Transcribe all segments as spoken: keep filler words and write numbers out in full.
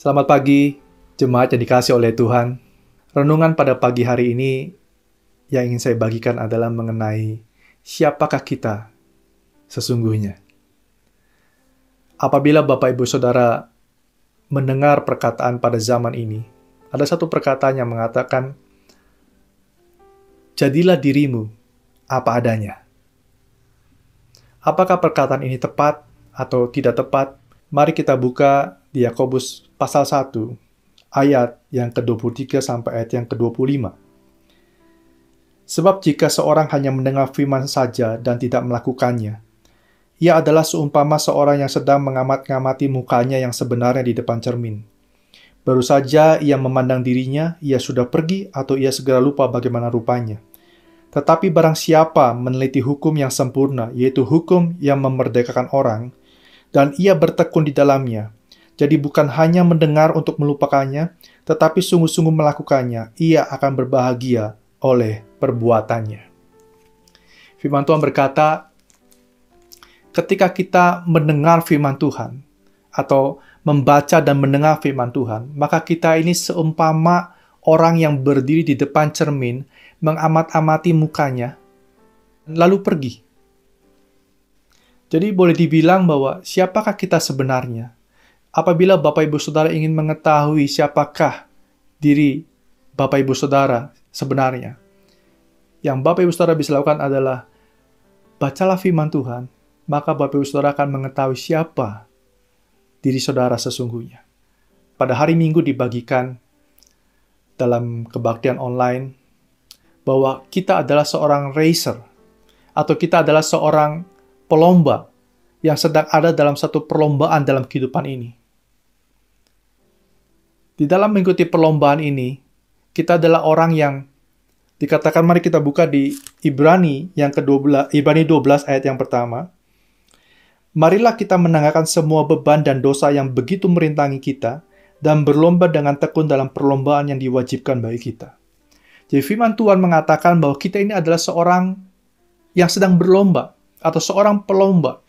Selamat pagi, jemaat yang dikasihi oleh Tuhan. Renungan pada pagi hari ini yang ingin saya bagikan adalah mengenai siapakah kita sesungguhnya. Apabila Bapak Ibu Saudara mendengar perkataan pada zaman ini, ada satu perkataan yang mengatakan, jadilah dirimu apa adanya. Apakah perkataan ini tepat atau tidak tepat? Mari kita buka di Yakobus pasal satu, ayat yang ke dua puluh tiga sampai ayat yang ke dua puluh lima. Sebab jika seorang hanya mendengar firman saja dan tidak melakukannya, ia adalah seumpama seorang yang sedang mengamat-ngamati mukanya yang sebenarnya di depan cermin. Baru saja ia memandang dirinya, ia sudah pergi atau ia segera lupa bagaimana rupanya. Tetapi barang siapa meneliti hukum yang sempurna, yaitu hukum yang memerdekakan orang, dan ia bertekun di dalamnya, jadi bukan hanya mendengar untuk melupakannya, tetapi sungguh-sungguh melakukannya, ia akan berbahagia oleh perbuatannya. Firman Tuhan berkata, ketika kita mendengar firman Tuhan, atau membaca dan mendengar firman Tuhan, maka kita ini seumpama orang yang berdiri di depan cermin, mengamat-amati mukanya, lalu pergi. Jadi boleh dibilang bahwa siapakah kita sebenarnya? Apabila Bapak Ibu Saudara ingin mengetahui siapakah diri Bapak Ibu Saudara sebenarnya, yang Bapak Ibu Saudara bisa lakukan adalah bacalah firman Tuhan, maka Bapak Ibu Saudara akan mengetahui siapa diri saudara sesungguhnya. Pada hari Minggu dibagikan dalam kebaktian online bahwa kita adalah seorang racer atau kita adalah seorang pelomba yang sedang ada dalam satu perlombaan dalam kehidupan ini. Di dalam mengikuti perlombaan ini, kita adalah orang yang dikatakan, mari kita buka di Ibrani yang ke dua belas, Ibrani dua belas ayat yang pertama. Marilah kita menanggalkan semua beban dan dosa yang begitu merintangi kita dan berlomba dengan tekun dalam perlombaan yang diwajibkan bagi kita. Jadi firman Tuhan mengatakan bahwa kita ini adalah seorang yang sedang berlomba atau seorang pelomba.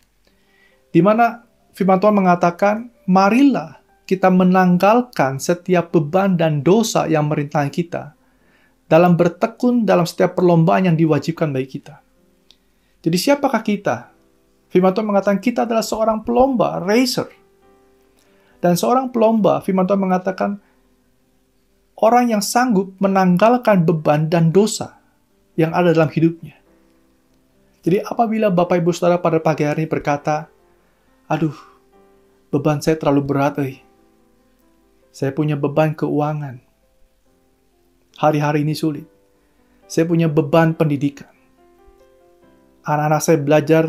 Di mana firman Tuhan mengatakan, marilah kita menanggalkan setiap beban dan dosa yang merintangi kita dalam bertekun dalam setiap perlombaan yang diwajibkan bagi kita. Jadi siapakah kita? Firman Tuhan mengatakan kita adalah seorang pelomba, racer. Dan seorang pelomba, firman Tuhan mengatakan, orang yang sanggup menanggalkan beban dan dosa yang ada dalam hidupnya. Jadi apabila Bapak Ibu Saudara pada pagi hari ini berkata, aduh, beban saya terlalu berat, eh. Saya punya beban keuangan. Hari-hari ini sulit. Saya punya beban pendidikan. Anak-anak saya belajar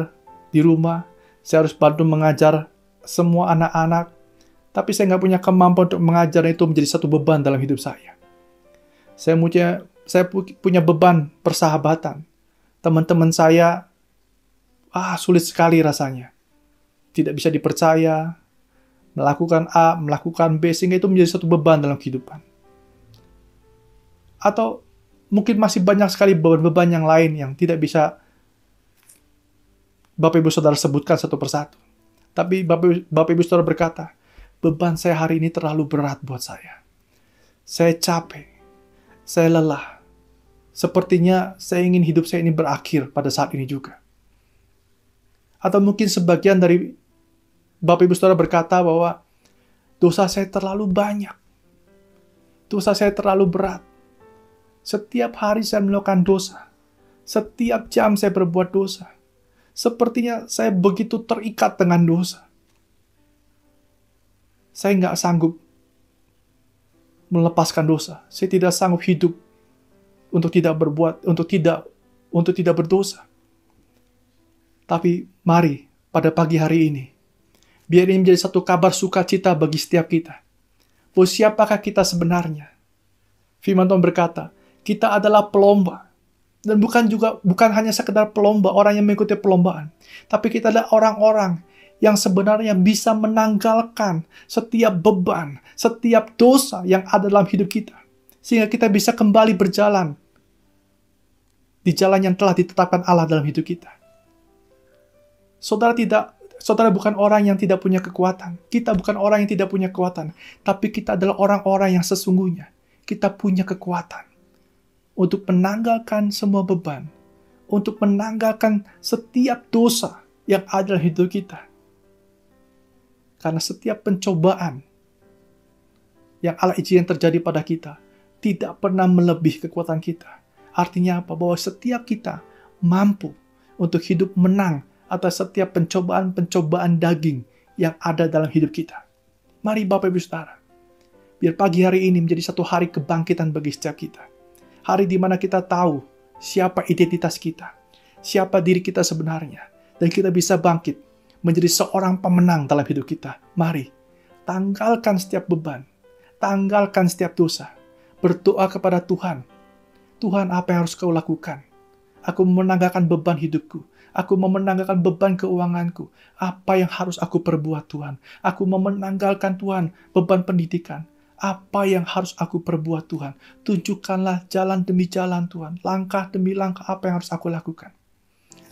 di rumah. Saya harus bantu mengajar semua anak-anak. Tapi saya nggak punya kemampuan untuk mengajar, itu menjadi satu beban dalam hidup saya. Saya punya, saya punya beban persahabatan. Teman-teman saya, ah sulit sekali rasanya. Tidak bisa dipercaya, melakukan A, melakukan B, sehingga itu menjadi satu beban dalam kehidupan. Atau mungkin masih banyak sekali beban-beban yang lain yang tidak bisa Bapak Ibu Saudara sebutkan satu persatu. Tapi Bapak, Bapak Ibu Saudara berkata, beban saya hari ini terlalu berat buat saya. Saya capek, saya lelah. Sepertinya saya ingin hidup saya ini berakhir pada saat ini juga. Atau mungkin sebagian dari Bapak Ibu Saudara berkata bahwa dosa saya terlalu banyak. Dosa saya terlalu berat. Setiap hari saya melakukan dosa. Setiap jam saya berbuat dosa. Sepertinya saya begitu terikat dengan dosa. Saya nggak sanggup melepaskan dosa. Saya tidak sanggup hidup untuk tidak berbuat, untuk tidak, untuk tidak berdosa. Tapi mari pada pagi hari ini, biar ini menjadi satu kabar sukacita bagi setiap kita. Bahwa siapakah kita sebenarnya? Firman Tuhan berkata, kita adalah pelomba. Dan bukan juga bukan hanya sekedar pelomba, orang yang mengikuti perlombaan. Tapi kita adalah orang-orang yang sebenarnya bisa menanggalkan setiap beban, setiap dosa yang ada dalam hidup kita. Sehingga kita bisa kembali berjalan di jalan yang telah ditetapkan Allah dalam hidup kita. Saudara tidak Saudara bukan orang yang tidak punya kekuatan. Kita bukan orang yang tidak punya kekuatan. Tapi kita adalah orang-orang yang sesungguhnya. Kita punya kekuatan untuk menanggalkan semua beban. Untuk menanggalkan setiap dosa yang ada dalam hidup kita. Karena setiap pencobaan yang Allah izinkan terjadi pada kita tidak pernah melebihi kekuatan kita. Artinya apa? Bahwa setiap kita mampu untuk hidup menang atas setiap pencobaan-pencobaan daging yang ada dalam hidup kita. Mari Bapak Ibu Saudara, biar pagi hari ini menjadi satu hari kebangkitan bagi setiap kita. Hari di mana kita tahu siapa identitas kita, siapa diri kita sebenarnya, dan kita bisa bangkit menjadi seorang pemenang dalam hidup kita. Mari, tanggalkan setiap beban, tanggalkan setiap dosa, berdoa kepada Tuhan. Tuhan, apa yang harus kau lakukan? Aku menanggalkan beban hidupku. Aku memenanggalkan beban keuanganku. Apa yang harus aku perbuat, Tuhan? Aku memenanggalkan, Tuhan, beban pendidikan. Apa yang harus aku perbuat, Tuhan? Tunjukkanlah jalan demi jalan, Tuhan. Langkah demi langkah apa yang harus aku lakukan.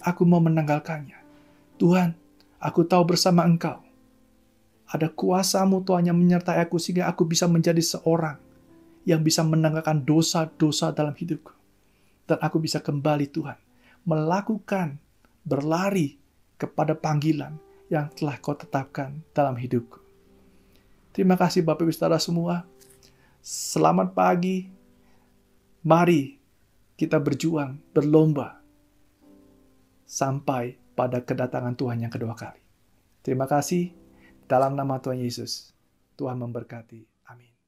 Aku mau menanggalkannya. Tuhan, aku tahu bersama Engkau ada kuasa-Mu, Tuhan, yang menyertai aku sehingga aku bisa menjadi seorang yang bisa menanggalkan dosa-dosa dalam hidupku. Dan aku bisa kembali, Tuhan, melakukan, berlari kepada panggilan yang telah Kau tetapkan dalam hidupku. Terima kasih Bapak Ibu Saudara semua. Selamat pagi. Mari kita berjuang, berlomba sampai pada kedatangan Tuhan yang kedua kali. Terima kasih. Dalam nama Tuhan Yesus, Tuhan memberkati. Amin.